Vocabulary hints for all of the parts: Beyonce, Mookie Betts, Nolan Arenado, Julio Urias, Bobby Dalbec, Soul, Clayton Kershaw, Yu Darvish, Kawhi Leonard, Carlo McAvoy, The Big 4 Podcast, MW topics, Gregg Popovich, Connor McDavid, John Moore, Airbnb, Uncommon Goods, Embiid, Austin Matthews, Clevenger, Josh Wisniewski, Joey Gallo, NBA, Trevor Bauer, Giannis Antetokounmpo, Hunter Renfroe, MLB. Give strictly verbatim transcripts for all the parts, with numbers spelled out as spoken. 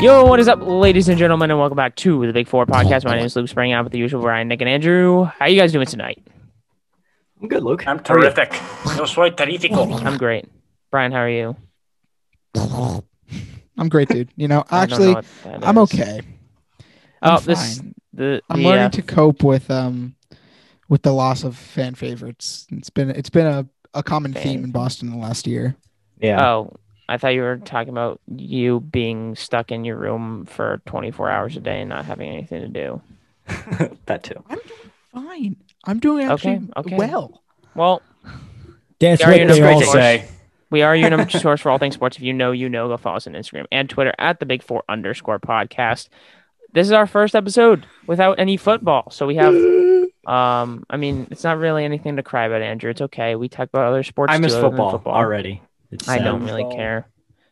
Yo, what is up, ladies and gentlemen, and welcome back to the Big Four Podcast. My name is Luke Spring, out with the usual Ryan, Nick, and Andrew. How are you guys doing tonight? I'm good, Luke. I'm terrific. Yo soy terrífico. I'm great. Brian, how are you? I'm great, dude. You know, actually, know I'm okay. I'm oh, this the, I'm the, learning uh, to cope with um with the loss of fan favorites. It's been it's been a, a common fan. theme in Boston the last year. Yeah. Oh. I thought you were talking about you being stuck in your room for twenty-four hours a day and not having anything to do. That too. I'm doing fine. I'm doing actually okay, okay. well. Well, that's we what they all say. We are your number source for all things sports. If you know, you know, go follow us on Instagram and Twitter at the Big Four underscore podcast. This is our first episode without any football. So we have, um, I mean, it's not really anything to cry about, Andrew. It's okay. We talk about other sports. I miss too, football, football already. It's I don't really fall. care.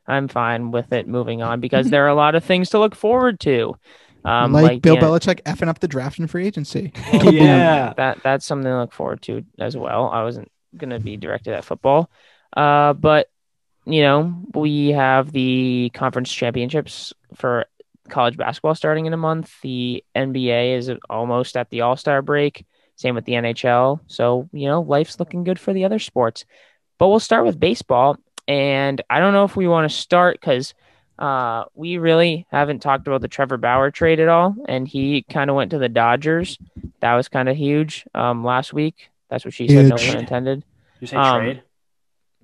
I'm fine with it moving on because there are a lot of things to look forward to. Um, like, like Bill yeah, Belichick effing up the draft and free agency. Well, yeah. that That's something to look forward to as well. I wasn't going to be directed at football. Uh, but, you know, we have the conference championships for college basketball starting in a month. The N B A is almost at the All-Star break. Same with the N H L. So, you know, life's looking good for the other sports. But we'll start with baseball. And I don't know if we want to start because uh, we really haven't talked about the Trevor Bauer trade at all. And he kind of went to the Dodgers. That was kind of huge um, last week. That's what she huge. said. No one intended. You say um, trade?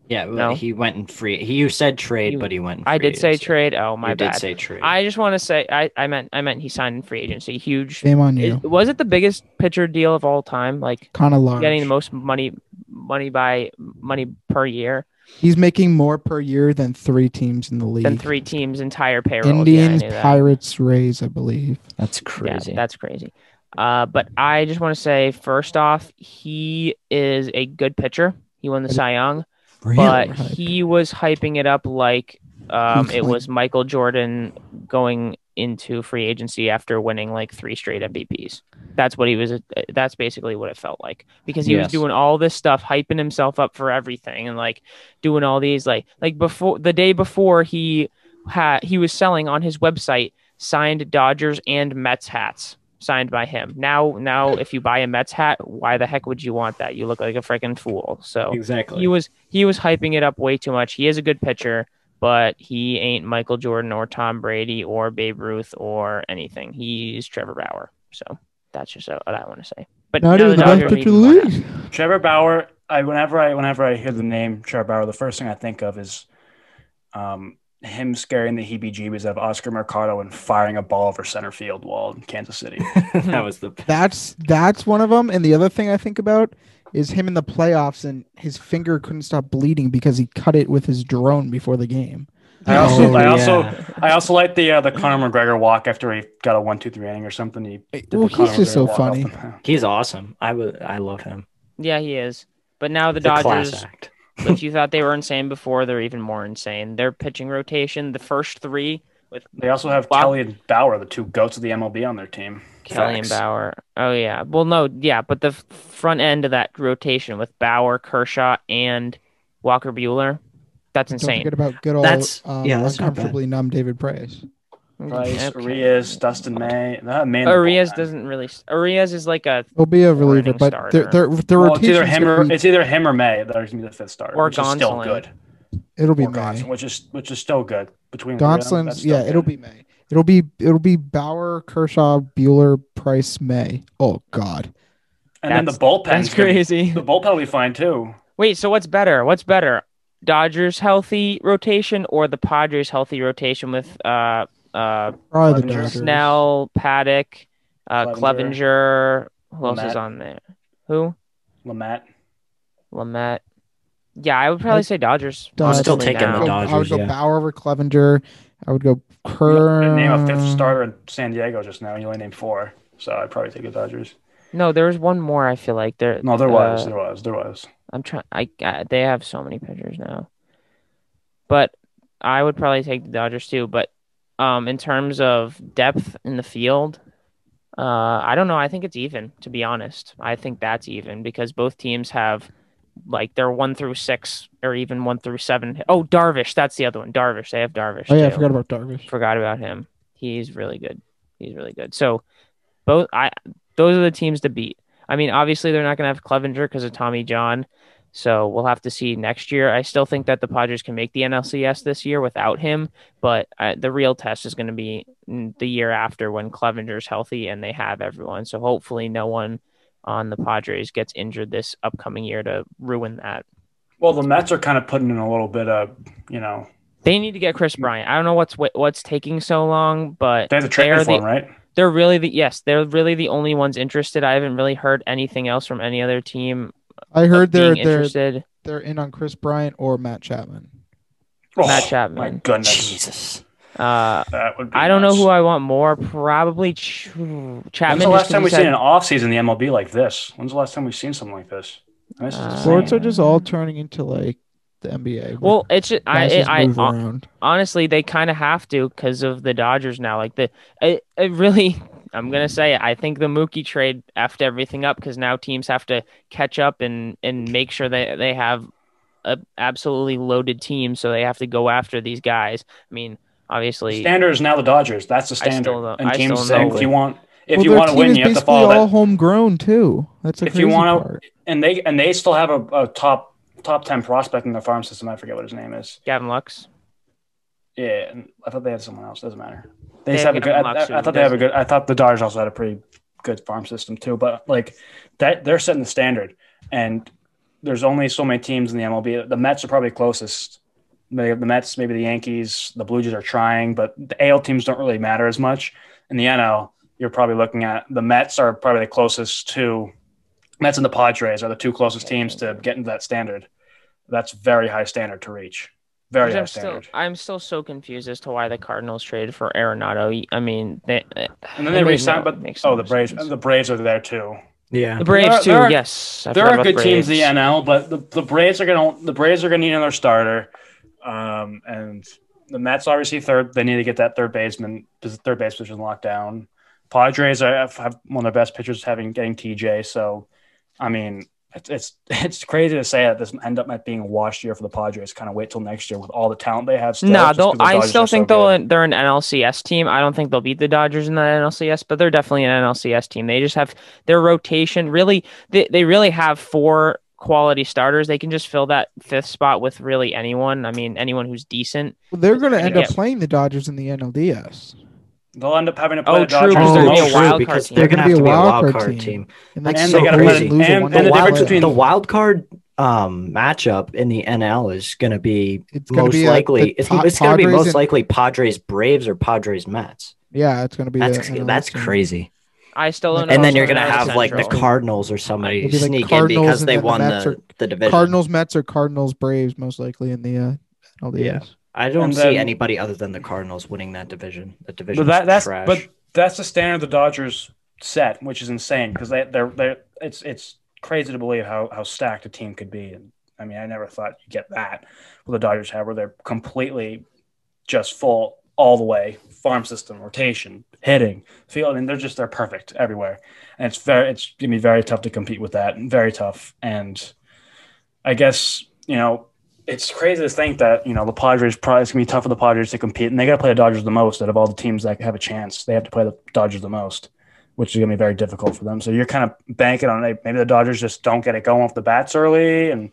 Yeah, no. He went in free. He, you said trade, he, but he went in free I did agency. say trade. Oh, my you bad. I did say trade. I just want to say I, I meant I meant he signed in free agency. Huge. Shame on you. It, was it the biggest pitcher deal of all time? Like kind of large. Getting the most money money by money per year. He's making more per year than three teams in the league. Than three teams' entire payroll. Indians, yeah, Pirates, Rays, I believe. That's crazy. Yeah, that's crazy. Uh, but I just want to say, first off, he is a good pitcher. He won the Cy Young, really but hype. he was hyping it up like um, it like- was Michael Jordan going into free agency after winning like three straight M V Ps. That's what he was. That's basically what it felt like because he yes. was doing all this stuff, hyping himself up for everything, and like doing all these like like before the day before he had he was selling on his website signed Dodgers and Mets hats signed by him. Now, now if you buy a Mets hat, why the heck would you want that? You look like a freaking fool. So exactly, he was he was hyping it up way too much. He is a good pitcher. But he ain't Michael Jordan or Tom Brady or Babe Ruth or anything. He's Trevor Bauer. So that's just what I want to say. But no, the Dodgers. Trevor Bauer. I whenever I whenever I hear the name Trevor Bauer, the first thing I think of is um, him scaring the heebie-jeebies out of Oscar Mercado and firing a ball over center field wall in Kansas City. That was the. That's that's one of them. And the other thing I think about is him in the playoffs and his finger couldn't stop bleeding because he cut it with his drone before the game. I also, oh, I also, yeah. I also like the uh, the Conor McGregor walk after he got a one two three inning or something. He did well, the he's McGregor just so funny. He's awesome. I would, I love him. Yeah, he is. But now the, the Dodgers, if you thought they were insane before, they're even more insane. Their pitching rotation, the first three. With they also have Bob- Kelly and Bauer, the two goats of the M L B on their team. Kelly Facts. and Bauer. Oh, yeah. Well, no, yeah, but the f- front end of that rotation with Bauer, Kershaw, and Walker Buehler, that's insane. Don't forget about good old, that's, um, yeah, that's uncomfortably numb David Price. Price, okay. Urias, Dustin May. Not Urias doesn't really. Urias is like a. He'll be a reliever, but they're, they're, they're well, it's either him or be... it's either him or May that are going to be the fifth starter, which Gonsolin. is still good. It'll be May, Gonsolin, which is which is still good between Gonsolin's. Yeah, good. it'll be May. It'll be it'll be Bauer, Kershaw, Buehler, Price, May. Oh God! And that's, then the bullpen. That's crazy. The bullpen will be fine too. Wait, so what's better? What's better? Dodgers healthy rotation or the Padres healthy rotation with uh uh Snell, Paddock, uh, Clevenger. Who else is on there? Who? Lamet. Lamet. Yeah, I would probably say Dodgers. Dodgers. I'm still taking now. the Dodgers. I would go yeah. Bauer over Clevenger. I would go Kerr. You name a fifth starter in San Diego just now. You only named four, so I'd probably take the Dodgers. No, there was one more. I feel like there. No, there uh, was, there was, there was. I'm trying. I uh, they have so many pitchers now, but I would probably take the Dodgers too. But um, in terms of depth in the field, uh, I don't know. I think it's even. To be honest, I think that's even because both teams have like their one through six or even one through seven. Oh, Darvish. That's the other one. Darvish. They have Darvish. Oh, yeah. Too. I forgot about Darvish. Forgot about him. He's really good. He's really good. So both I those are the teams to beat. I mean, obviously, they're not going to have Clevinger because of Tommy John. So we'll have to see next year. I still think that the Padres can make the N L C S this year without him, but uh, the real test is going to be the year after when Clevenger's healthy and they have everyone. So hopefully no one on the Padres gets injured this upcoming year to ruin that. Well, the Mets are kind of putting in a little bit of, you know, they need to get Chris Bryant. I don't know what's what's taking so long, but they have to trade for him, right? They're really the yes, they're really the only ones interested. I haven't really heard anything else from any other team. I heard they're they're, they're in on Chris Bryant or Matt Chapman. Oh, Matt Chapman. My goodness. Jesus. Uh, that would be I don't nice. know who I want more. Probably Ch- Chapman. When's the last time we've seen an offseason in the M L B like this? When's the last time we've seen something like this? this uh, sports are just all turning into like the N B A. Well, it's just, I, it, I, I honestly, they kind of have to because of the Dodgers now. Like the, it, it really. I'm going to say I think the Mookie trade effed everything up because now teams have to catch up and, and make sure that they have an absolutely loaded team, so they have to go after these guys. I mean, obviously... The standard is now the Dodgers. That's the standard. And teams say if you want, if well, you want to win, you have to follow that. All homegrown, too. That's a if crazy you wanna, part. And they, and they still have a, a top top ten prospect in their farm system. I forget what his name is. Gavin Lux? Yeah, I thought they had someone else. Doesn't matter. They, they have a good, I, I, I thought they have a good. I thought the Dodgers also had a pretty good farm system too. But like that, they're setting the standard, and there's only so many teams in the M L B. The Mets are probably closest. The Mets, maybe the Yankees, the Blue Jays are trying, but the A L teams don't really matter as much. In the N L, you're probably looking at the Mets are probably the closest to. Mets and the Padres are the two closest teams to get into that standard. That's very high standard to reach. Very I'm still, I'm still so confused as to why the Cardinals traded for Arenado. I mean, they, and then they re-signed, but oh, the Braves, sense. the Braves are there too. Yeah, the Braves are, too. Are, yes, I there are good Braves. teams in the N L, but the, the Braves are gonna the Braves are gonna need another starter, um, and the Mets obviously third. They need to get that third baseman, third base position locked down. Padres are, have one of their best pitchers, having getting T J. So, I mean. It's, it's it's crazy to say that this end up not being a wash year for the Padres. Kind of wait till next year with all the talent they have. No, nah, the I still think so they'll, they're an N L C S team. I don't think they'll beat the Dodgers in the N L C S, but they're definitely an N L C S team. They just have their rotation. Really, they, they really have four quality starters. They can just fill that fifth spot with really anyone. I mean, anyone who's decent. Well, they're going to end yeah. up playing the Dodgers in the N L D S. They'll end up having to play oh, the Dodgers. Oh, they're going to be a wild card team. They're going to have to be a wild card team. And the difference between the wild card um, matchup in the N L is going to be most likely. It's going to be most likely Padres Braves or Padres Mets. Yeah, it's going to be that's that's crazy. I still don't know. And then you're going to have like the Cardinals or somebody sneak in because they won the the division. Cardinals Mets or Cardinals Braves most likely in the N L D S. Yeah. I don't then, see anybody other than the Cardinals winning that division. That division that, that's trash. But that's the standard the Dodgers set, which is insane because they they're they it's it's crazy to believe how how stacked a team could be. And I mean, I never thought you'd get that what the Dodgers have, where they're completely just full all the way, farm system, rotation, hitting, field, and they're just they're perfect everywhere. And it's very it's gonna be very tough to compete with that. Very tough. And I guess, you know, it's crazy to think that, you know, the Padres probably it's going to be tough for the Padres to compete, and they got to play the Dodgers the most out of all the teams that have a chance. They have to play the Dodgers the most, which is going to be very difficult for them. So you're kind of banking on it. Maybe the Dodgers just don't get it going off the bats early, and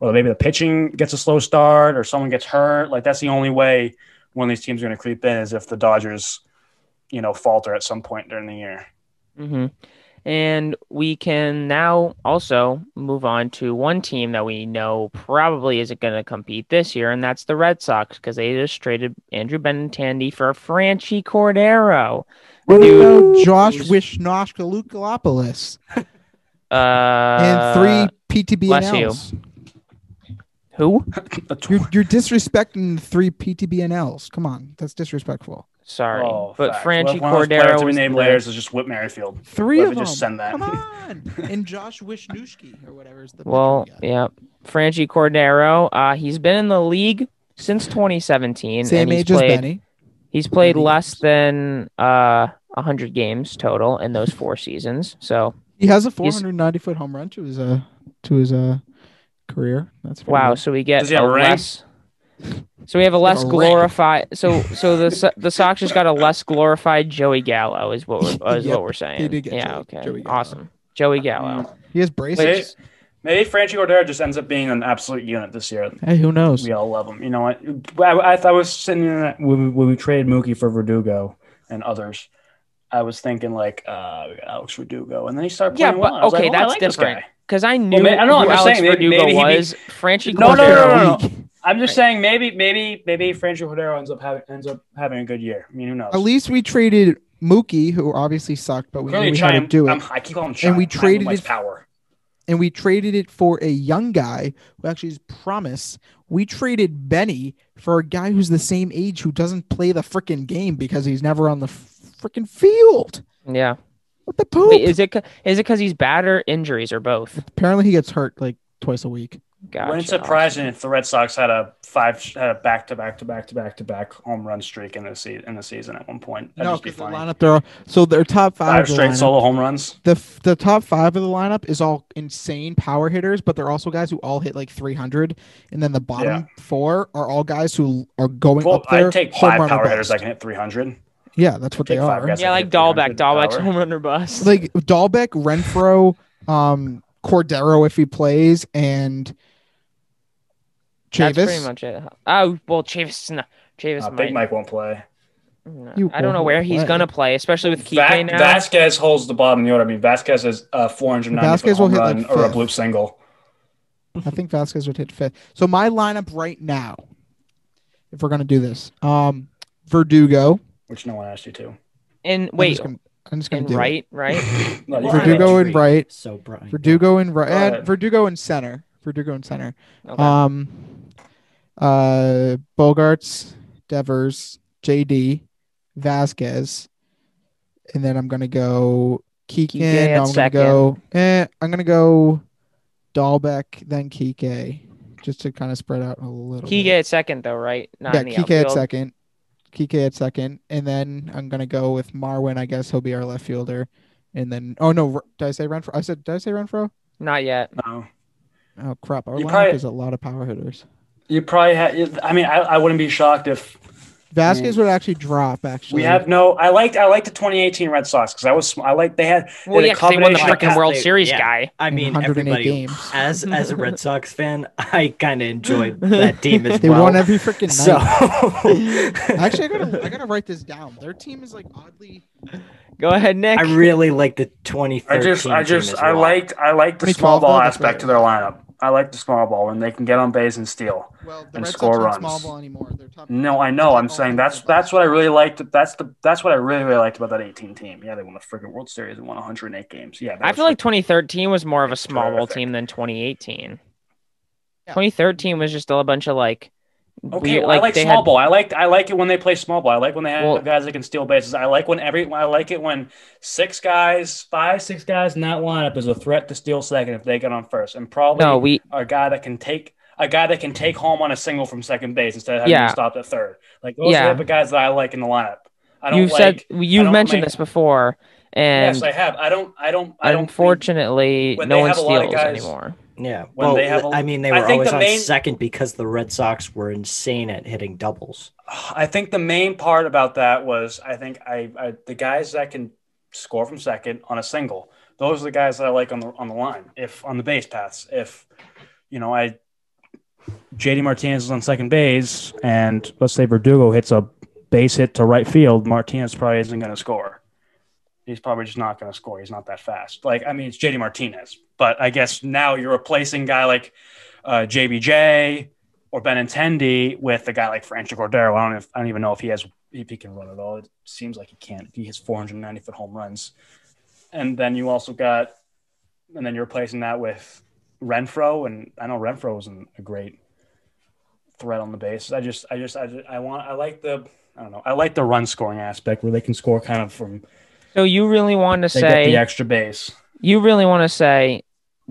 or maybe the pitching gets a slow start or someone gets hurt. Like, that's the only way one of these teams are going to creep in is if the Dodgers, you know, falter at some point during the year. Mm-hmm. And we can now also move on to one team that we know probably isn't going to compete this year, and that's the Red Sox, because they just traded Andrew Benintendi for Franchy Cordero. What about Josh Wishnowskaloopoulos? Uh, and three P T B N Ls. Who? you're, you're disrespecting three P T B N Ls. Come on, that's disrespectful. Sorry, oh, but facts. Franchy well, Cordero was named layers is just Whit Merrifield. Three of them. Just send that. Come on, and Josh Wisniewski or whatever is the. Well, yeah, Franchy Cordero. Uh, he's been in the league since twenty seventeen. Same and he's age played, as Benny. He's played Benny. less than uh one hundred games total in those four seasons. So he has a four hundred ninety foot home run to his uh to his uh career. That's fair. Wow. So we get a less. So we have a less a glorified. Ring. So so the the Sox just got a less glorified Joey Gallo is what we're, is yep, what we're saying. They did get yeah. Joey, okay. Joey Gallo. Awesome. Joey Gallo. He has braces. Maybe, maybe Franchy Cordero just ends up being an absolute unit this year. Hey, who knows? We all love him. You know what? I, I, I was sitting in that when we, when we traded Mookie for Verdugo and others. I was thinking like uh, Alex Verdugo, and then he started playing yeah, well. But, okay, like, oh, that's like different because I knew well, I don't know who I'm Alex saying, Verdugo maybe was. Be... Franchy Cordero. No, no, no, no, no. I'm just right. saying maybe, maybe, maybe Franchy Cordero ends up having ends up having a good year. I mean, who knows? At least we traded Mookie, who obviously sucked, but we really knew how to do it. I'm, I keep calling him Chime. And we traded it, power. And we traded it for a young guy who actually is promise. We traded Benny for a guy who's the same age who doesn't play the freaking game because he's never on the. Freaking field. Yeah. What the poop? Wait, is it is it because he's bad or injuries or both? Apparently he gets hurt like twice a week. Gotcha. Wouldn't it surprising if the Red Sox had a five had a back to back to back to back to back home run streak in the season in the season at one point. That'd no, because the lineup they're all, so their top five, five straight lineup, solo home runs. The the top five of the lineup is all insane power hitters, but they're also guys who all hit like three hundred, and then the bottom yeah. four are all guys who are going well, up there. I take five power hitters that can hit three hundred. Yeah, that's what they are. Yeah, like Dalbec. Dalbec's home run or bust. Like Dalbec, Renfroe, um, Cordero if he plays, and Chavis. That's pretty much it. Oh, well, Chavis. No, Chavis uh, might. Big Mike won't play. No, I don't know where play. he's going to play, especially with Kiké Va- now. Vázquez holds the bottom of the order. I mean, Vázquez is uh, four ninety Vázquez will hit run like or a bloop single. I think Vázquez would hit fifth. So my lineup right now, if we're going to do this, um, Verdugo. Which no one asked you to. And wait, I'm just going to do right, it. right? no, Verdugo and right. So bright. Verdugo and right. Uh, Verdugo and center. Verdugo and center. Okay. Um, uh, Bogaerts, Devers, J D, Vázquez, and then I'm going to go Kiké. Kiké no, I'm going to go. Eh, I'm going to go Dalbec, then Kiké, just to kind of spread out a little. Kiké bit. at second though, right? Not yeah, in the Kiké outfield. at second. Kiké at second, and then I'm gonna go with Marwin. I guess he'll be our left fielder, and then oh no, did I say Renfroe? I said did I say Renfroe? Not yet. No. Oh crap! Our you lineup probably, is a lot of power hitters. You probably had. I mean, I, I wouldn't be shocked if Vázquez I mean, would actually drop. Actually, we have no. I liked I liked the twenty eighteen Red Sox because I was I liked they had. Well, they had yeah, they won the freaking World they, Series, yeah. guy. I mean, everybody. Games. As as a Red Sox fan, I kind of enjoyed that team as they well. They won every freaking night. So actually, I gotta I gotta write this down. Their team is like oddly. Go ahead, Nick. I really like the twenty thirteen. I just I just well. I liked I liked the small ball aspect right. to their lineup. I like the small ball when they can get on base and steal well, and Red score Sox runs. Small ball anymore. Top no, I know. I'm saying that's that's what I really liked. That's the that's what I really really liked about that eighteen team. Yeah, they won the freaking World Series and won one hundred eight games. Yeah, I feel like twenty thirteen was more of a small terrific. ball team than twenty eighteen. Yeah. twenty thirteen was just a bunch of like. Okay, weird, well, like I like small had... ball. I like I like it when they play small ball. I like when they have well, guys that can steal bases. I like when every I like it when six guys, five, six guys in that lineup is a threat to steal second if they get on first, and probably no, we... a guy that can take a guy that can take home on a single from second base instead of having yeah. to stop at third. Like those yeah. are the type of guys that I like in the lineup. I don't. You like, said you mentioned make... this before, and yes, I have. I don't. I don't. I don't. Unfortunately, no one steals guys, anymore. Yeah, when well, they have a, I mean, they were always the main, on second because the Red Sox were insane at hitting doubles. I think the main part about that was I think I, I the guys that can score from second on a single, those are the guys that I like on the on the line, if on the base paths. If you know, I J D Martinez is on second base, and let's say Verdugo hits a base hit to right field, Martinez probably isn't going to score. He's probably just not going to score. He's not that fast. Like, I mean, it's J D Martinez, but I guess now you're replacing a guy like uh, J B J or Benintendi with a guy like Franchy Cordero. I don't know if, I don't even know if he has if he can run at all. It seems like he can't. He has four ninety foot home runs, and then you also got, and then you're replacing that with Renfroe, and I know Renfroe isn't a great threat on the base. I just, I just, I, just, I want, I like the, I don't know, I like the run scoring aspect where they can score kind of from. So you really want to they say get the extra base. You really want to say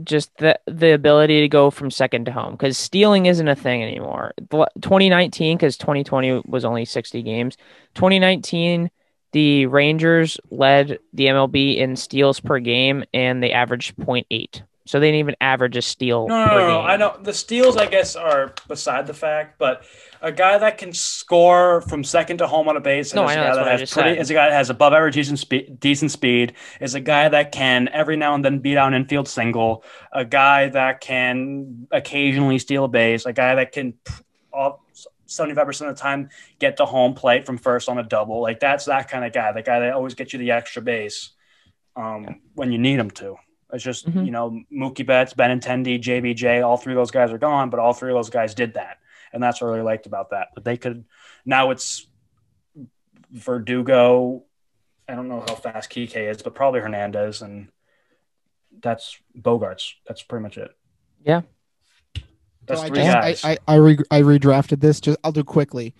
just the the ability to go from second to home because stealing isn't a thing anymore. twenty nineteen, because twenty twenty was only sixty games. twenty nineteen, the Rangers led the M L B in steals per game, and they averaged point eight. So they didn't even average a steal. No, no, no, no. I know the steals, I guess, are beside the fact, but a guy that can score from second to home on a base no, is, a guy that has pretty, is a guy that has above average decent speed, decent speed, is a guy that can every now and then beat out an infield single, a guy that can occasionally steal a base, a guy that can all, seventy-five percent of the time get to home plate from first on a double. Like that's that kind of guy, the guy that always gets you the extra base um, yeah. when you need him to. It's just, mm-hmm. you know, Mookie Betts, Benintendi, J B J, all three of those guys are gone, but all three of those guys did that. And that's what I really liked about that. But they could – now it's Verdugo. I don't know how fast Kiké is, but probably Hernandez. And that's Bogaerts. That's pretty much it. Yeah. That's so three I just, guys. I, I, I, re, I redrafted this. Just I'll do quickly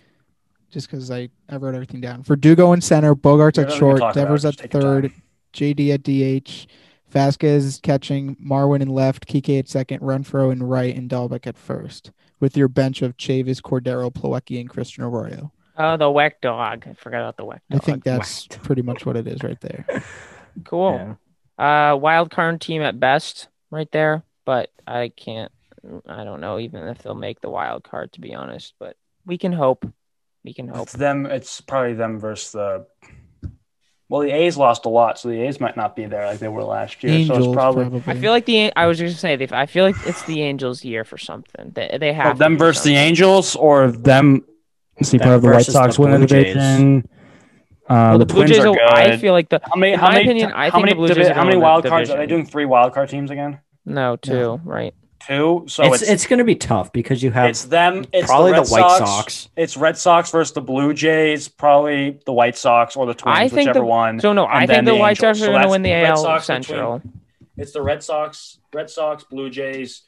just because I, I wrote everything down. Verdugo in center, Bogaerts at short, Devers at third, J D at D H, Vasquez catching, Marwin in left, Kiké at second, Renfroe in right, and Dalbec at first, with your bench of Chavis, Cordero, Plawecki, and Christian Arroyo. Oh, the Weck dog. I forgot about the Weck dog. I think that's Weck. Pretty much what it is right there. Cool. Yeah. Uh, wild card team at best right there, but I can't, I don't know even if they'll make the wild card, to be honest, but we can hope. We can hope. It's them. It's probably them versus the... Well, the A's lost a lot, so the A's might not be there like they were last year. Angels, so it's probably, probably. I feel like the I was just gonna say I feel like it's the Angels' year for something. They they have oh, them versus something. The Angels or them. See, part of the White Sox winning the division. Uh, well, the, the Blue Jays. Are good. I feel like the. How many? In how my many, opinion, I how think many the Blue Jays. Divi- how many wild cards division. Are they doing? Three wild card teams again? No, two. No. Right. Two. So it's it's, it's going to be tough because you have it's them. It's probably the, the White Sox. Sox. It's Red Sox versus the Blue Jays. Probably the White Sox or the Twins, I think whichever the, one. So no, I think the, the White Sox are so going to win the A L Central. Between, it's the Red Sox, Red Sox, Blue Jays,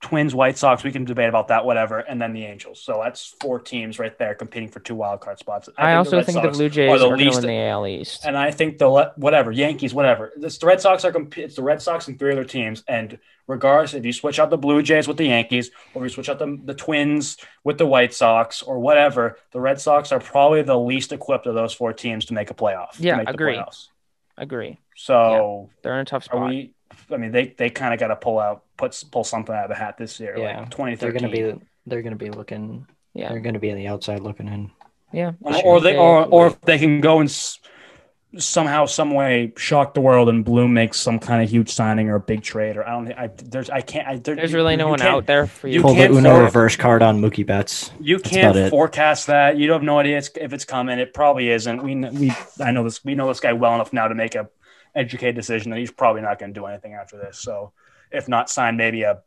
Twins, White Sox. We can debate about that, whatever, and then the Angels. So that's four teams right there competing for two wild card spots. I, I think also the think Sox the Blue Jays are, the are going to win the A L East, and I think the whatever Yankees, whatever. It's the Red Sox are comp- It's the Red Sox and three other teams, and regardless, if you switch out the Blue Jays with the Yankees, or you switch out the, the Twins with the White Sox, or whatever, the Red Sox are probably the least equipped of those four teams to make a playoff. Yeah, agree. Agree. So yeah, they're in a tough spot. Are we, I mean, they they kind of got to pull out, put pull something out of the hat this year. Yeah, like twenty thirteen. They're going to be they're going to be looking. Yeah, they're going to be on the outside looking in. Yeah, or, or they or or if they can go and. S- somehow, some way, shock the world, and Bloom makes some kind of huge signing or a big trade, or I don't. I there's I can't. I, there, there's really you, no you one out there for you. You pull the Uno for, reverse card on Mookie Betts. You can't forecast that. You have no idea it's, if it's coming. It probably isn't. We we I know this. We know this guy well enough now to make a educated decision that he's probably not going to do anything after this. So, if not sign maybe a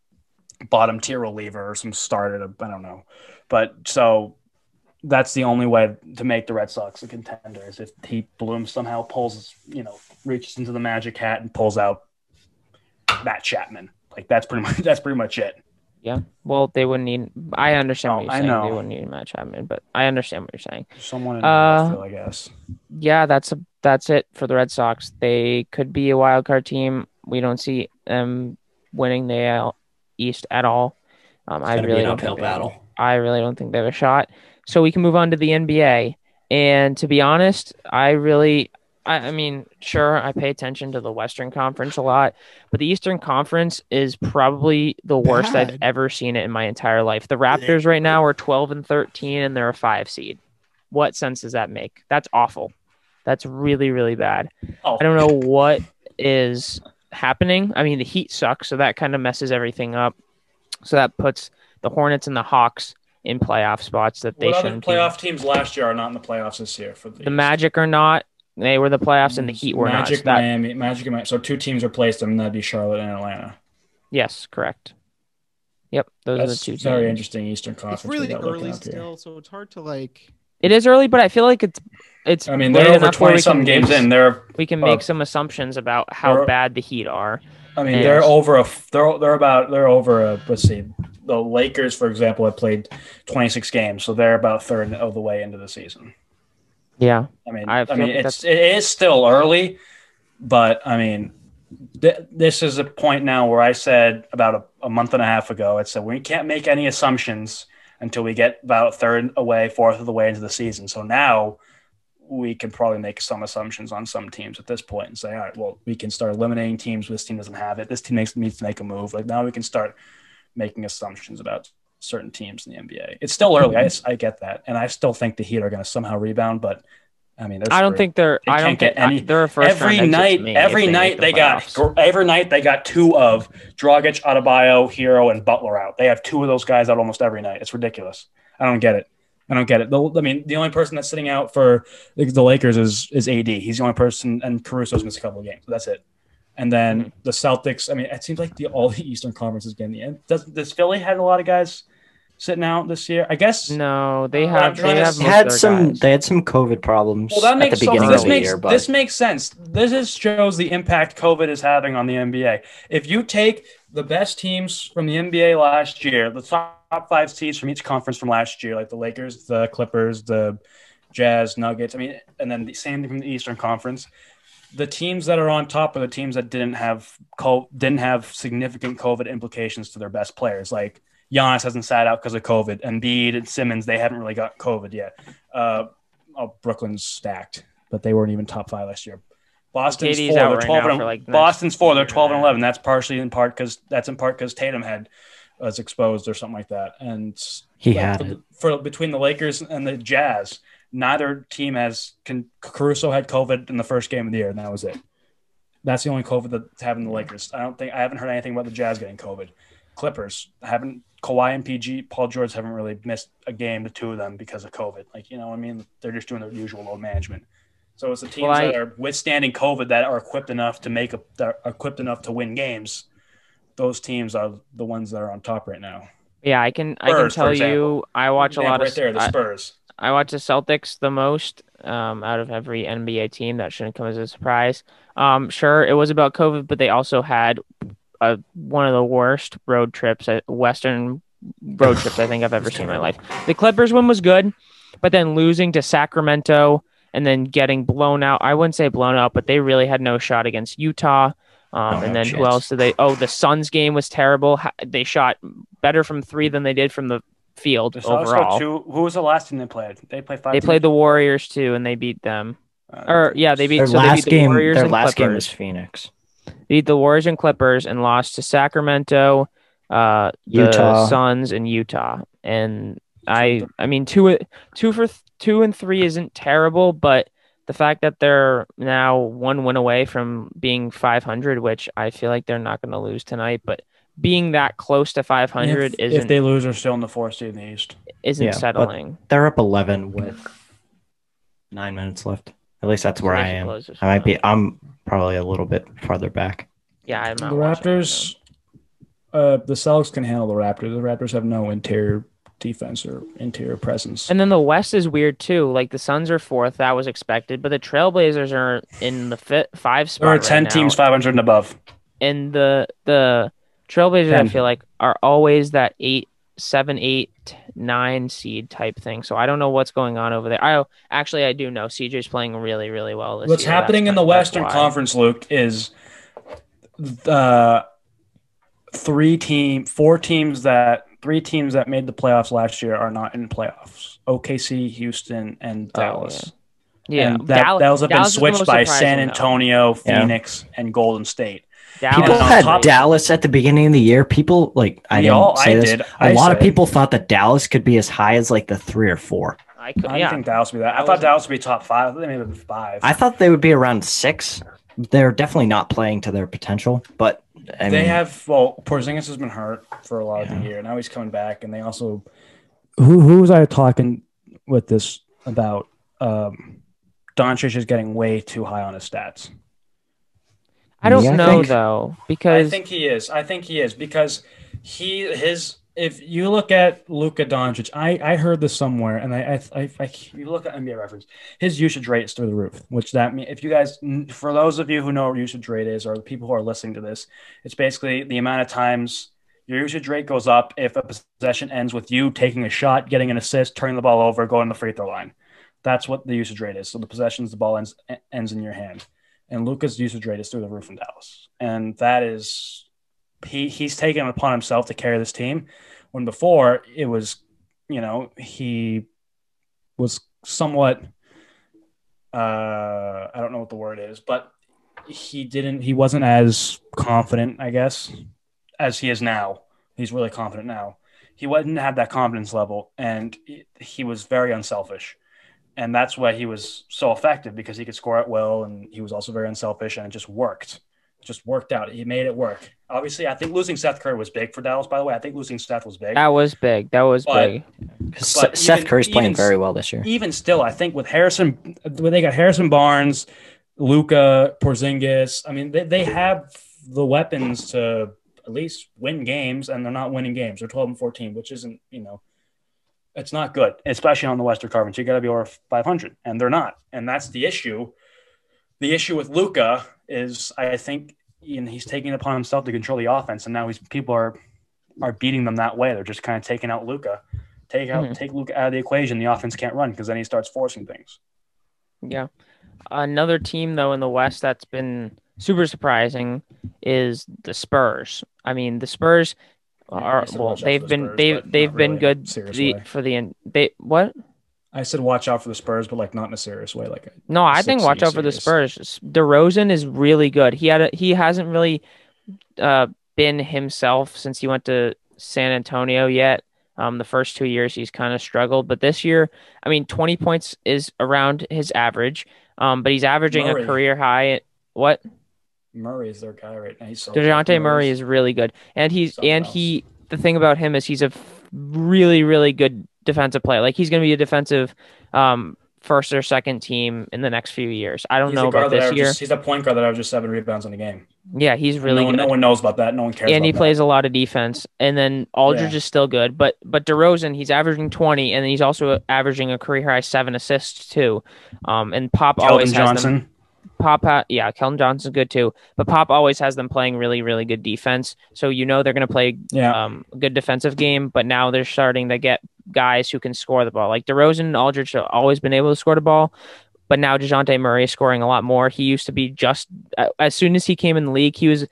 bottom tier reliever or some starter. I don't know, but so. That's the only way to make the Red Sox a contender is if he Bloom somehow pulls, you know, reaches into the magic hat and pulls out Matt Chapman. Like that's pretty much that's pretty much it. Yeah. Well, they wouldn't need. I understand oh, what you're I saying. Know. They wouldn't need Matt Chapman, but I understand what you're saying. Someone in uh, the I guess. Yeah, that's a that's it for the Red Sox. They could be a wild card team. We don't see them winning the A L East at all. Um, I really don't think battle. I really don't think they have a shot. So we can move on to the N B A. And to be honest, I really, I, I mean, sure, I pay attention to the Western Conference a lot, but the Eastern Conference is probably the worst Bad. I've ever seen it in my entire life. The Raptors right now are twelve and thirteen, and they're a five seed. What sense does that make? That's awful. That's really, really bad. Oh. I don't know what is happening. I mean, the Heat sucks, so that kind of messes everything up. So that puts the Hornets and the Hawks in playoff spots that they shouldn't. What other playoff teams last year are not in the playoffs this year? For the, the Magic are not. They were the playoffs, and the Heat were not. Magic, Miami, Magic, and Miami. So two teams replaced them, and that'd be Charlotte and Atlanta. Yes, correct. Yep, those are the two teams. Very interesting Eastern Conference. It's really early still, so it's hard to like. It is early, but I feel like it's it's. I mean, they're over twenty-something games in. They're we can make some assumptions about how bad the Heat are. I mean, they're over a. They're they're about they're over a. Let's see. The Lakers, for example, have played twenty-six games, so they're about third of the way into the season. Yeah, I mean, I, I mean, it's it is still early, but I mean, th- this is a point now where I said about a, a month and a half ago, I said we can't make any assumptions until we get about third away, fourth of the way into the season. So now we can probably make some assumptions on some teams at this point and say, all right, well, we can start eliminating teams. This team doesn't have it. This team makes, needs to make a move. Like now we can start making assumptions about certain teams in the N B A. It's still early. I, I get that. And I still think the Heat are going to somehow rebound, but I mean, I don't think they're, I don't get any, they're a first every night, every night they got, every night they got two of Dragic, Adebayo, Hero, and Butler out. They have two of those guys out almost every night. It's ridiculous. I don't get it. I don't get it. The, I mean, the only person that's sitting out for the Lakers is, is A D. He's the only person, and Caruso's missed a couple of games. So that's it. And then mm-hmm. the Celtics, I mean, it seems like the, all the Eastern Conference is getting the end. Does, does Philly had a lot of guys sitting out this year? I guess no, they have, they have had some guys. They had some COVID problems well, that makes at the beginning so, of the makes, year. But this makes sense. This is, shows the impact COVID is having on the N B A. If you take the best teams from the N B A last year, the top five seeds from each conference from last year, like the Lakers, the Clippers, the Jazz, Nuggets, I mean, and then the same from the Eastern Conference. The teams that are on top are the teams that didn't have co- didn't have significant COVID implications to their best players, like. Giannis hasn't sat out because of COVID. Embiid and Simmons, they haven't really got COVID yet. Uh, oh, Brooklyn's stacked, but they weren't even top five last year. Boston's four. They're twelve and like Boston's four. They're twelve and eleven. That's partially in part because that's in part because Tatum had was exposed or something like that, and he had for, it. for between the Lakers and the Jazz. Neither team has can, Caruso had COVID in the first game of the year, and that was it. That's the only COVID that's having the Lakers. I don't think I haven't heard anything about the Jazz getting COVID. Clippers haven't. Kawhi and P G, Paul George haven't really missed a game, the two of them, because of COVID. Like, you know what I mean? They're just doing their usual load management. So it's the teams well, I, that are withstanding COVID that are equipped enough to make a, that are equipped enough to win games. Those teams are the ones that are on top right now. Yeah, I can Spurs, I can tell you I watch a lot right of there, the Spurs. I, I watch the Celtics the most um, out of every N B A team. That shouldn't come as a surprise. Um, sure, it was about COVID, but they also had Uh, one of the worst road trips, uh, Western road trips I think I've ever seen in my life. The Clippers one was good, but then losing to Sacramento and then getting blown out. I wouldn't say blown out, but they really had no shot against Utah. Um, oh, and then no who else did they? Oh, the Suns game was terrible. They shot better from three than they did from the field There's overall. Two, who was the last team they played? They played five. They teams. played the Warriors too, and they beat them. Uh, or yeah, they beat. Their so last they beat the game. Warriors their and last Clippers. game was Phoenix. They beat the Warriors and Clippers and lost to Sacramento, uh, the Utah. Suns, and Utah. And I, I mean, two, two for th- two and three isn't terrible, but the fact that they're now one win away from being five hundred, which I feel like they're not going to lose tonight, but being that close to five hundred if, isn't. If they lose, they're still in the fourth seed in the East. Isn't yeah, settling. They're up eleven with nine minutes left. At least that's where I am. I might be. I'm probably a little bit farther back. Yeah, I'm not. The Raptors, uh, the Celtics can handle the Raptors. The Raptors have no interior defense or interior presence. And then the West is weird too. Like the Suns are fourth, that was expected, but the Trailblazers are in the fit, five spot. There are ten right teams, five hundred and above. And the the Trailblazers, ten. I feel like, are always that eight. Seven, eight, nine seed type thing. So I don't know what's going on over there. I actually I do know C J's playing really, really well this What's year. happening That's in the Western Conference, Luke, is the three team, four teams that three teams that made the playoffs last year are not in playoffs: O K C, Houston, and Dallas. Oh, yeah, yeah. And that, Dallas, those have Dallas been switched by San Antonio, though. Phoenix, yeah. and Golden State. Dallas. People had top. Dallas at the beginning of the year. People like I didn't say I this. Did. I a lot said. of people thought that Dallas could be as high as like the three or four. I, could, I didn't yeah. think Dallas would be that. I, I thought Dallas would be top five. They maybe five. I thought they would be around six. They're definitely not playing to their potential, but I they mean, have. Well, Porzingis has been hurt for a lot yeah. of the year. Now he's coming back, and they also. Who who was I talking with this about? Um, Doncic is getting way too high on his stats. I don't yeah, know I think, though because I think he is. I think he is because he his. If you look at Luka Doncic, I, I heard this somewhere, and I I, I I you look at N B A reference, his usage rate is through the roof. Which that means if you guys, for those of you who know what usage rate is, or the people who are listening to this, it's basically the amount of times your usage rate goes up if a possession ends with you taking a shot, getting an assist, turning the ball over, going to the free throw line. That's what the usage rate is. So the possessions, the ball ends ends in your hand. And Luka's usage rate is through the roof in Dallas. And that is, he he's taken it upon himself to carry this team. When before it was, you know, he was somewhat uh, I don't know what the word is, but he didn't, he wasn't as confident, I guess, as he is now. He's really confident now. He didn't have that confidence level, and he was very unselfish. And that's why he was so effective, because he could score at will, and he was also very unselfish, and it just worked. It just worked out. He made it work. Obviously, I think losing Seth Curry was big for Dallas, by the way. I think losing Seth was big. That was big. That was but, big. But Seth even, Curry's even, playing very well this year. Even still, I think with Harrison, when they got Harrison Barnes, Luka, Porzingis, I mean, they, they have the weapons to at least win games, and they're not winning games. They're twelve and fourteen, which isn't, you know, it's not good, especially on the Western Conference. You got to be over five hundred, and they're not. And that's the issue. The issue with Luka is, I think, you know, he's taking it upon himself to control the offense, and now he's people are are beating them that way. They're just kind of taking out Luka. Take out, mm-hmm. take Luka out of the equation. The offense can't run because then he starts forcing things. Yeah. Another team, though, in the West that's been super surprising is the Spurs. I mean, the Spurs are yeah, well. They've the been Spurs, they've they've been really good the, for the they what? I said watch out for the Spurs, but like not in a serious way. Like no, I think watch out serious. for the Spurs. DeRozan is really good. He had a, he hasn't really uh, been himself since he went to San Antonio yet. Um, the first two years he's kind of struggled, but this year, I mean, twenty points is around his average. Um, but he's averaging Murray. a career high. At, what? Murray is their guy right now. He's so DeJounte Murray is really good, and he's Something and else. he. The thing about him is he's a really really good defensive player. Like he's going to be a defensive um, first or second team in the next few years. I don't he's know about this year. Just, he's a point guard that averages seven rebounds in a game. Yeah, he's really no one, good. No one knows about that. No one cares. And he about plays that. a lot of defense. And then Aldridge yeah. is still good, but but DeRozan, he's averaging twenty, and he's also averaging a career high seven assists too. Um, and Pop Keldon always has Johnson. them. Pop, yeah, Keldon Johnson's good too, but Pop always has them playing really, really good defense. So you know they're going to play yeah. um, a good defensive game, but now they're starting to get guys who can score the ball. Like DeRozan and Aldridge have always been able to score the ball, but now DeJounte Murray is scoring a lot more. He used to be just, as soon as he came in the league, he was,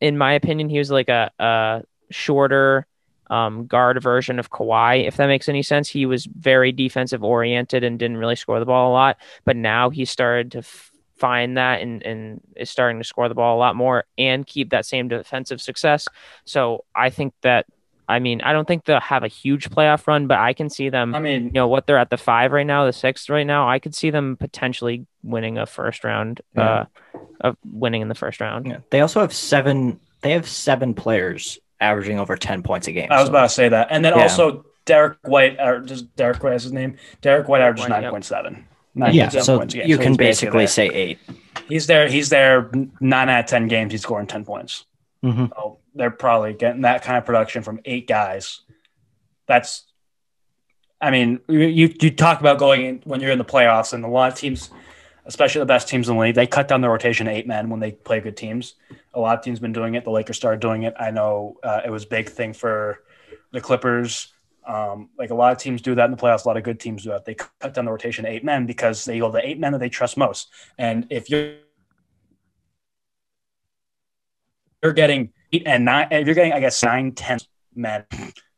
in my opinion, he was like a, a shorter um, guard version of Kawhi, if that makes any sense. He was very defensive oriented and didn't really score the ball a lot, but now he started to f- find that and, and is starting to score the ball a lot more and keep that same defensive success. So I think that, I mean, I don't think they'll have a huge playoff run, but I can see them, I mean, you know what, they're at the five right now, the sixth right now. I could see them potentially winning a first round, yeah. uh, of winning in the first round. Yeah. They also have seven, they have seven players averaging over ten points a game. I was so. about to say that. And then yeah. also Derrick White, or just Derrick White is his name. Derrick White averages nine point seven. Yep. Nine yeah, so points. you yeah, so can basically, basically say eight. He's there. He's there. Nine out of ten games, he's scoring ten points. Mm-hmm. So they're probably getting that kind of production from eight guys. That's, I mean, you you talk about going in, when you're in the playoffs, and a lot of teams, especially the best teams in the league, they cut down their rotation to eight men when they play good teams. A lot of teams been doing it. The Lakers started doing it. I know uh, it was a big thing for the Clippers. Um, like a lot of teams do that in the playoffs. A lot of good teams do that. They cut down the rotation to eight men because they go the eight men that they trust most. And if you're you're getting eight and nine, if you're getting, I guess, nine, ten men,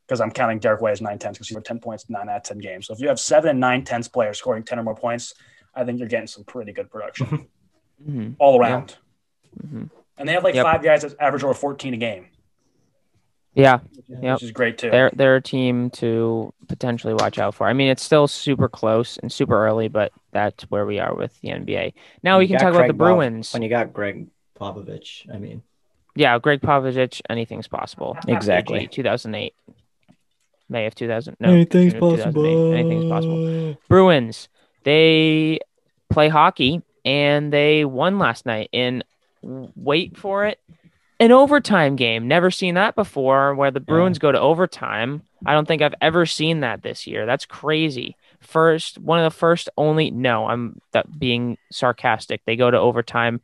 because I'm counting Derrick White as nine tenths because he scored ten points, nine out of ten games. So if you have seven and nine tenths players scoring ten or more points, I think you're getting some pretty good production mm-hmm. all around. Yeah. Mm-hmm. And they have like yep. five guys that average over fourteen a game. Yeah, yeah, which is great too. They're they're a team to potentially watch out for. I mean, it's still super close and super early, but that's where we are with the N B A. Now we can talk about the Bruins. When you got Gregg Popovich, I mean, yeah, Gregg Popovich, anything's possible. Exactly, two thousand eight, May of two thousand. No, anything's possible. Anything's possible. Bruins, they play hockey and they won last night. And wait for it. An overtime game. Never seen that before where the Bruins go to overtime. I don't think I've ever seen that this year. That's crazy. First, one of the first only, no, I'm being sarcastic. They go to overtime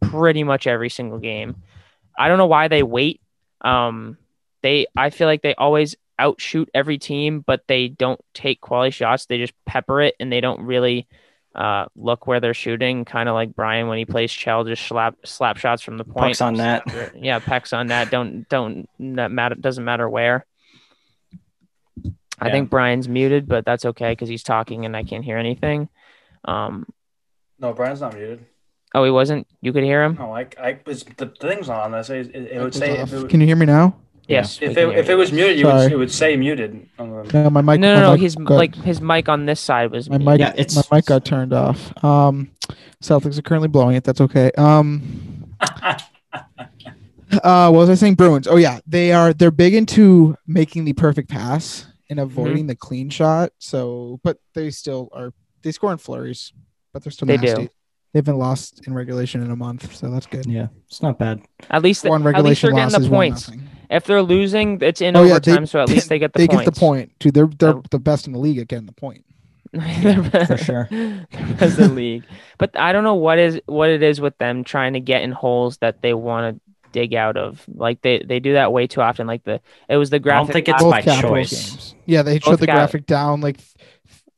pretty much every single game. I don't know why they wait. Um, they, I feel like they always outshoot every team, but they don't take quality shots. They just pepper it and they don't really Uh, look where they're shooting, kind of like Brian when he plays Chell, just slap slap shots from the point. Pucks on net. Yeah, pucks on net. Don't don't that matter? Doesn't matter where. I yeah. think Brian's muted, but that's okay because he's talking and I can't hear anything. Um, No, Brian's not muted. Oh, he wasn't? You could hear him? No, I, I was, the thing's not on. I say, it, it would say. If it would, can you hear me now? Yes. If it, if it was muted, you would, it would say muted. No, my mic. No, no, no. His got, like his mic on this side was. My mic. Yeah, it's, my mic got turned off. Um, Celtics are currently blowing it. That's okay. Um. Uh, what was I saying? Bruins. Oh yeah, they are. They're big into making the perfect pass and avoiding mm-hmm. the clean shot. So, but they still are. They score in flurries, but they're still. They nasty. do. They've been lost in regulation in a month, so that's good. Yeah, it's not bad. At least, the, at least they're getting the points. If they're losing, it's in oh, overtime, yeah, they, so at least they get the they points. They get the point. Dude, they're, they're the best in the league at getting the point. For sure. They're best in the league. But I don't know what is what it is with them trying to get in holes that they want to dig out of. Like, they, they do that way too often. Like, the it was the graphic. I don't think it's by choice. Games. Yeah, they both showed the graphic it. down, like,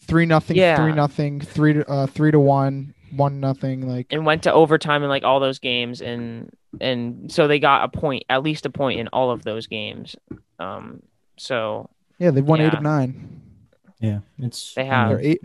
three nothing, yeah. three nothing, three to, uh, three to one. One nothing, like, and went to overtime in like all those games, and and so they got a point, at least a point in all of those games. Um, so yeah, they've won yeah. eight of nine. Yeah, it's they have they're eight.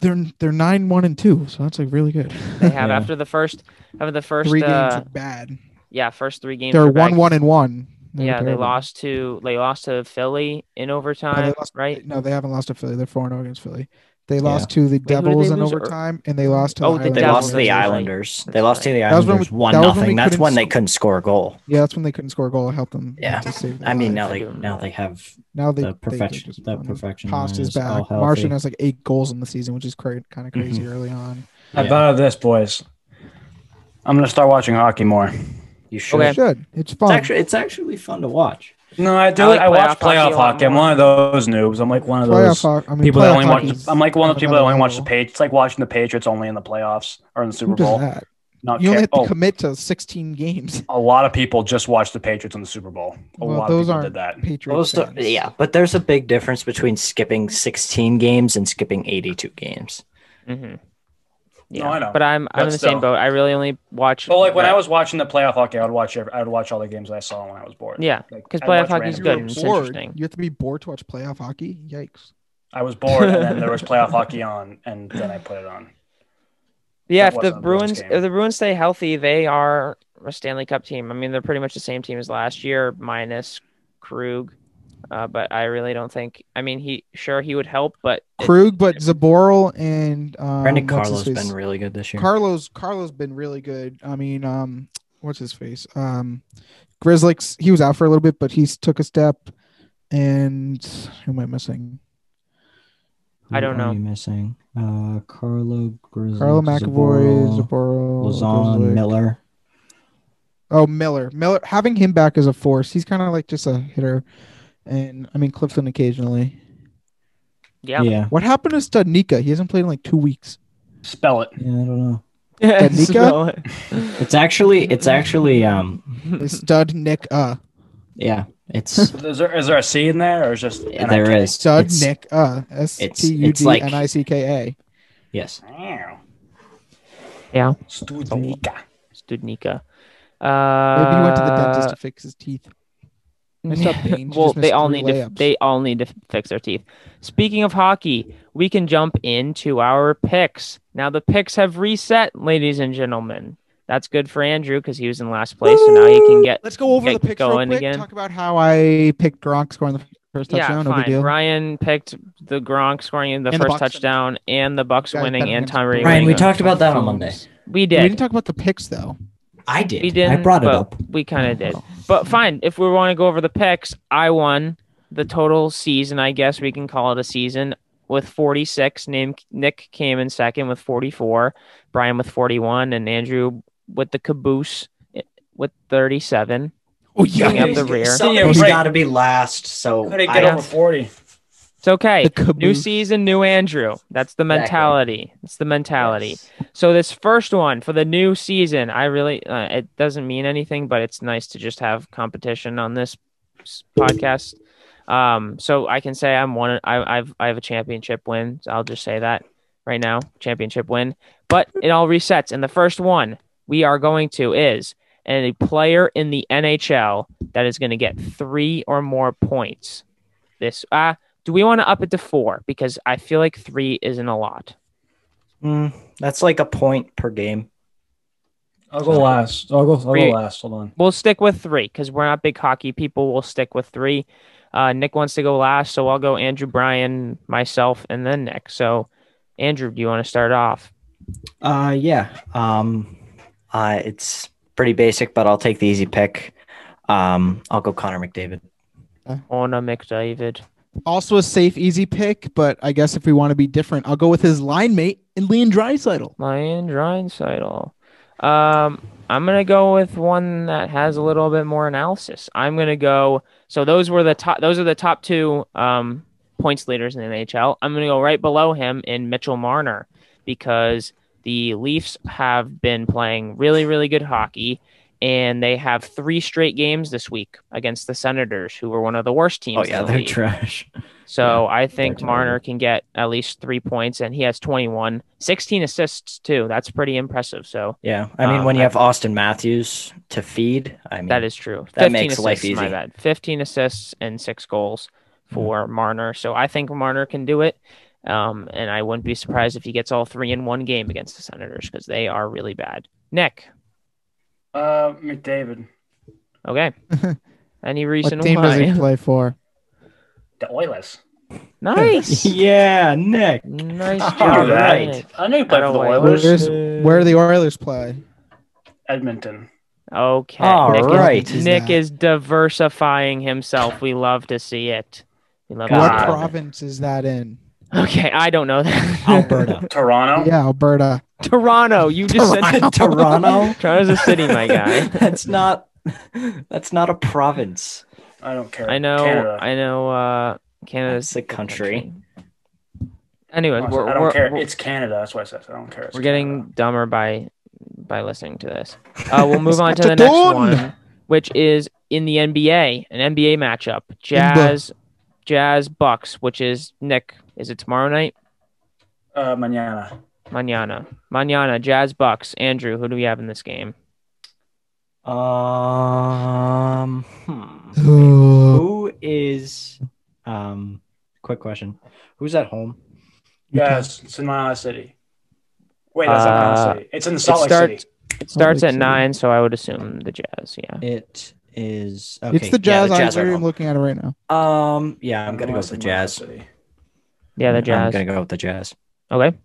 They're they're nine one and two, so that's like really good. They have yeah. after the first after the first three uh, games are bad. Yeah, first three games. They're one back. one and one. They're yeah, terrible. they lost to they lost to Philly in overtime, no, lost, right? No, they haven't lost to Philly. They're four and zero against Philly. They lost yeah. to the Devils in overtime, or... and they lost to oh, the Islanders. They lost to the Islanders. They lost to the Islanders one nothing. That's when they couldn't score a goal. Yeah, that's when they couldn't score a goal. It helped them. Yeah. I mean, now they now they have now they, the perfection. They the perfection. Pasta's back. Martian has like eight goals in the season, which is cra- kind of crazy mm-hmm. early on. Yeah. I thought of this, boys. I'm going to start watching hockey more. You should. Okay. You should. It's fun. It's actually, it's actually fun to watch. No, I do. I, like I watch playoff hockey. hockey. I'm one of those noobs. I'm like one of those playoff, I mean, people that only watch. The, I'm like one of those people that only watch the Patriots. It's like watching the Patriots only in the playoffs or in the Super Bowl. That? Not you only have to oh, commit to sixteen games. A lot of people just watch the Patriots in the Super Bowl. A well, lot of people did that. Patriots those are, yeah, but there's a big difference between skipping sixteen games and skipping eighty-two games. Mm-hmm. Yeah, no, I know. But I'm I'm in the still, same boat. I really only watch. Well, like when right. I was watching the playoff hockey, I would watch. Every, I would watch all the games I saw when I was bored. Yeah, because like, playoff hockey is good. It's interesting. You have to be bored to watch playoff hockey. Yikes! I was bored, and then there was playoff hockey on, and then I put it on. Yeah, that if the Bruins, if the Bruins stay healthy, they are a Stanley Cup team. I mean, they're pretty much the same team as last year, minus Krug. Uh, but I really don't think. I mean, he sure he would help, but Krug, it, but Zaboral and um, Brandon Carlo's been really good this year. Carlo's Carlo's been really good. I mean, um, what's his face? Um, Grizzlies. He was out for a little bit, but he's took a step. And who am I missing? Who I don't know. Are you missing? Uh, Carlo Grizzlies. Carlo McAvoy, Zaboral, Lazon, Miller. Oh, Miller, Miller. Having him back as a force, he's kind of like just a hitter. And I mean Clifton occasionally. Yeah. yeah. What happened to Studnicka? He hasn't played in like two weeks. Spell it. Yeah, I don't know. Studnicka. It. it's actually. It's actually. Um. Studnicka. Yeah. It's. is there is there a C in there or is just? Yeah, there is. Studnicka. S T U D N I C K A. Yes. Yeah. Studnicka. Studnicka. Uh, Maybe he went to the dentist to fix his teeth. Well, they all need layups. to they all need to fix their teeth. Speaking of hockey, we can jump into our picks. Now the picks have reset, ladies and gentlemen. That's good for Andrew because he was in last place, so now he can get Let's go over the picks real quick. Again. Talk about how I picked Gronk scoring the first yeah, touchdown. Fine. No big deal. Ryan picked the Gronk scoring in the and first the touchdown win. and the Bucks yeah, winning and Tom Brady. Ryan, we talked about that on Monday. We did. We didn't talk about the picks though. I did. We didn't, I brought it up. We kind of did. But fine, if we want to go over the picks, I won the total season, I guess we can call it a season, with forty-six. Nick came in second with forty-four, Brian with forty-one, and Andrew with the caboose with thirty-seven. Oh, yeah. Up the rear. Something's got to be last, so couldn't get over forty. It's okay. New season, new Andrew. That's the mentality. It's the mentality. Yes. So this first one for the new season, I really uh, it doesn't mean anything, but it's nice to just have competition on this podcast. Um, so I can say I'm one. I, I've I have a championship win. So I'll just say that right now, championship win. But it all resets, and the first one we are going to is a player in the N H L that is going to get three or more points. This ah. Uh, Do we want to up it to four? Because I feel like three isn't a lot. Mm, that's like a point per game. I'll go last. I'll go, I'll go last. Hold on. We'll stick with three because we're not big hockey people. We'll stick with three. Uh, Nick wants to go last, so I'll go Andrew, Brian, myself, and then Nick. So, Andrew, do you want to start off? Uh, yeah. Um, uh, it's pretty basic, but I'll take the easy pick. Um, I'll go Connor McDavid. Connor McDavid. Also a safe, easy pick, but I guess if we want to be different, I'll go with his line mate and Leon Draisaitl. Leon Draisaitl. Um, I'm going to go with one that has a little bit more analysis. I'm going to go. So those were the top. Those are the top two um, points leaders in the N H L. I'm going to go right below him in Mitchell Marner because the Leafs have been playing really, really good hockey. And they have three straight games this week against the Senators, who were one of the worst teams. Oh, yeah, in the they're league. Trash. So yeah, I think Marner can get at least three points, and he has twenty-one. sixteen assists, too. That's pretty impressive. So yeah, I mean, um, when you I, have Austin Matthews to feed, I mean. That is true. That makes assists, life easy. My bad. fifteen assists and six goals for mm-hmm. Marner. So I think Marner can do it, um, and I wouldn't be surprised if he gets all three in one game against the Senators because they are really bad. Nick. Uh, McDavid. Okay. Any reason why? What team why? Does he play for? The Oilers. Nice. Yeah, Nick. Nice job. All right. Nick. I knew he played for the Oilers. Oilers. Where do the Oilers play? Edmonton. Okay. All Nick right. Is, Nick is diversifying himself. We love to see it. We love what it. Province is that in? Okay, I don't know that. Alberta. Toronto? Yeah, Alberta. Toronto. You just Toronto. Said Toronto. Toronto's a city, my guy. That's not that's not a province. I don't care. I know Canada. I know uh Canada's a country. country. Anyway, I don't we're, care. We're, it's Canada, that's why I said I don't care. It's we're Canada. Getting dumber by by listening to this. Uh we'll move on to the next one, which is in the N B A, an N B A matchup. Jazz Jazz Bucks, which is Nick. Is it tomorrow night? Uh, mañana. Mañana. Mañana, Jazz Bucks. Andrew, who do we have in this game? Um, hmm. Who is, um, quick question. Who's at home? Yes, it's in Mañana City. Wait, that's uh, not Mañana City. It's in the Salt Lake starts, City. It starts at nine, so I would assume the Jazz, yeah. It is. Okay. It's the Jazz. Yeah, the Jazz I'm home. Looking at it right now. Um, yeah, I'm going to go with the Jazz. City. Yeah, the Jazz. I'm going to go with the Jazz. Okay.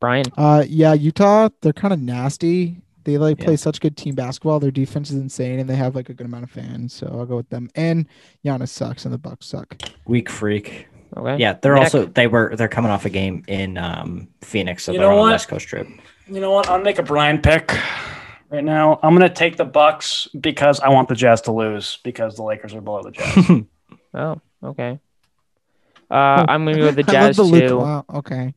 Brian? Uh, yeah, Utah, they're kind of nasty. They like yeah. play such good team basketball. Their defense is insane, and they have like a good amount of fans. So I'll go with them. And Giannis sucks, and the Bucks suck. Weak freak. Okay. Yeah, they're Nick. also they were they're coming off a game in um, Phoenix, so you they're on the West Coast trip. You know what? I'll make a Brian pick right now. I'm going to take the Bucks because I want the Jazz to lose because the Lakers are below the Jazz. Oh, okay. Uh, I'm gonna go with the Jazz the too. Wow. Okay.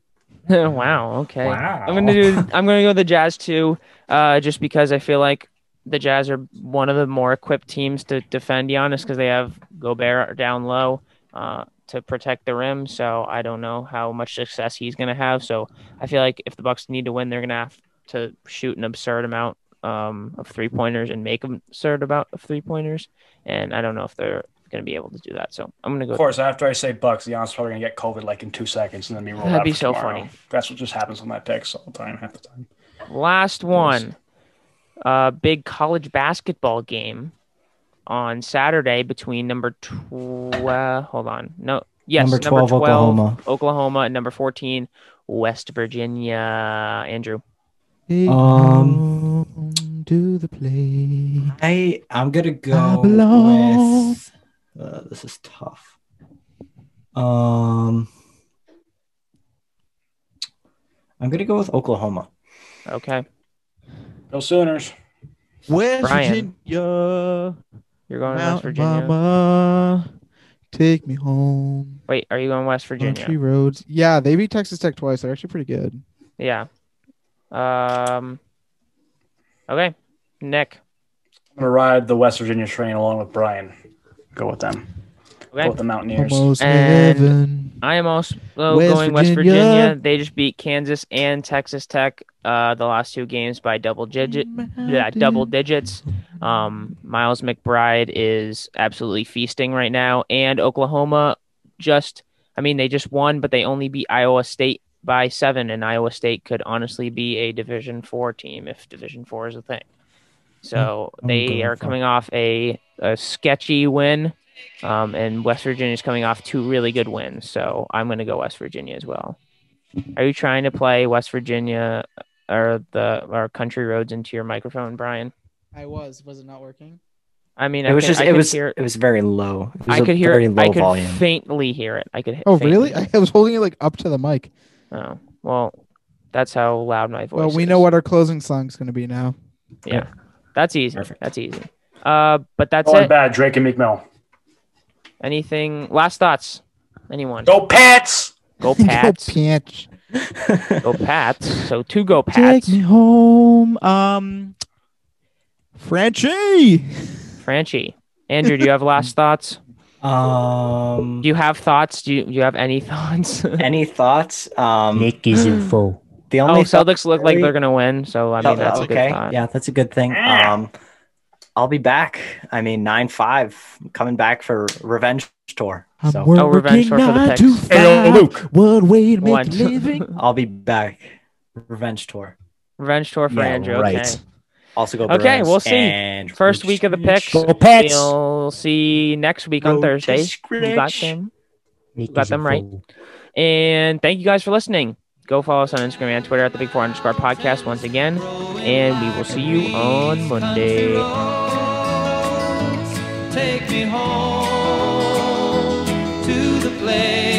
Wow. Okay. Wow. I'm gonna do. I'm gonna go with the Jazz too. Uh, just because I feel like the Jazz are one of the more equipped teams to defend Giannis because they have Gobert down low uh, to protect the rim. So I don't know how much success he's gonna have. So I feel like if the Bucks need to win, they're gonna have to shoot an absurd amount um, of three pointers and make an absurd amount of three pointers. And I don't know if they're going to be able to do that. So I'm going to go. Of course, after I say Bucks, Giannis is probably going to get COVID like in two seconds and then be rolled That'd out. That'd be so tomorrow. Funny. That's what just happens with my picks all the time, half the time. Last one. Uh, big college basketball game on Saturday between number twelve. Hold on. No. Yes. Number twelve, number twelve Oklahoma. Oklahoma and number fourteen, West Virginia. Andrew. Big um, do the play. I, I'm going to go with. Uh, this is tough. Um, I'm going to go with Oklahoma. Okay. Go Sooners. West Brian. Virginia. You're going Mount West Virginia. Mama, take me home. Wait, are you going West Virginia? Country roads. Yeah, they beat Texas Tech twice. They're actually pretty good. Yeah. Um. Okay. Nick. I'm going to ride the West Virginia train along with Brian. Go with them. Okay. Go with the Mountaineers. Almost and heaven. I am also West going Virginia. West Virginia. They just beat Kansas and Texas Tech uh, the last two games by double digit. Yeah, double digits. Um, Miles McBride is absolutely feasting right now, and Oklahoma just. I mean, they just won, but they only beat Iowa State by seven, and Iowa State could honestly be a Division Four team if Division Four is a thing. So yeah, they are coming it. off a, a sketchy win, um, and West Virginia is coming off two really good wins. So I'm going to go West Virginia as well. Are you trying to play West Virginia or the or Country Roads into your microphone, Brian? I was. Was it not working? I mean, it I was can, just I it was hear, it was very low. It was I could hear very it. Low I could volume. faintly hear it. I could. Oh really? I was holding it like up to the mic. Oh well, that's how loud my voice. Well, we is. know what our closing song's going to be now. Yeah, okay. That's easy. Perfect. That's easy. Uh, but that's Going it. bad. Drake and Meek Mill. Anything? Last thoughts? Anyone? Go Pats! Go Pats! Go Pats! Go Pats! So two Go Pats. Take me home, um, Franchy. Franchy. Andrew, do you have last thoughts? Um, do you have thoughts? Do you, do you have any thoughts? any thoughts? Um, Nick is in full. The only oh, Celtics look like they're going to win, so I mean, that's okay. a good thought. Yeah, that's a good thing. Um, I'll be back. I mean, nine five, coming back for revenge tour. So. Oh, revenge tour for the Texans. Hey, Luke. What way to make One. a living? I'll be back. Revenge tour. Revenge tour for yeah, Andrew, right. okay. Also go. Okay, Bruins, we'll see. And First week of the picks. We'll see next week go on Thursday. You got them. You got them right. Fool. And thank you guys for listening. Go follow us on Instagram and Twitter at the Big Four underscore podcast once again. And we will see you on Monday. Take me home to the place.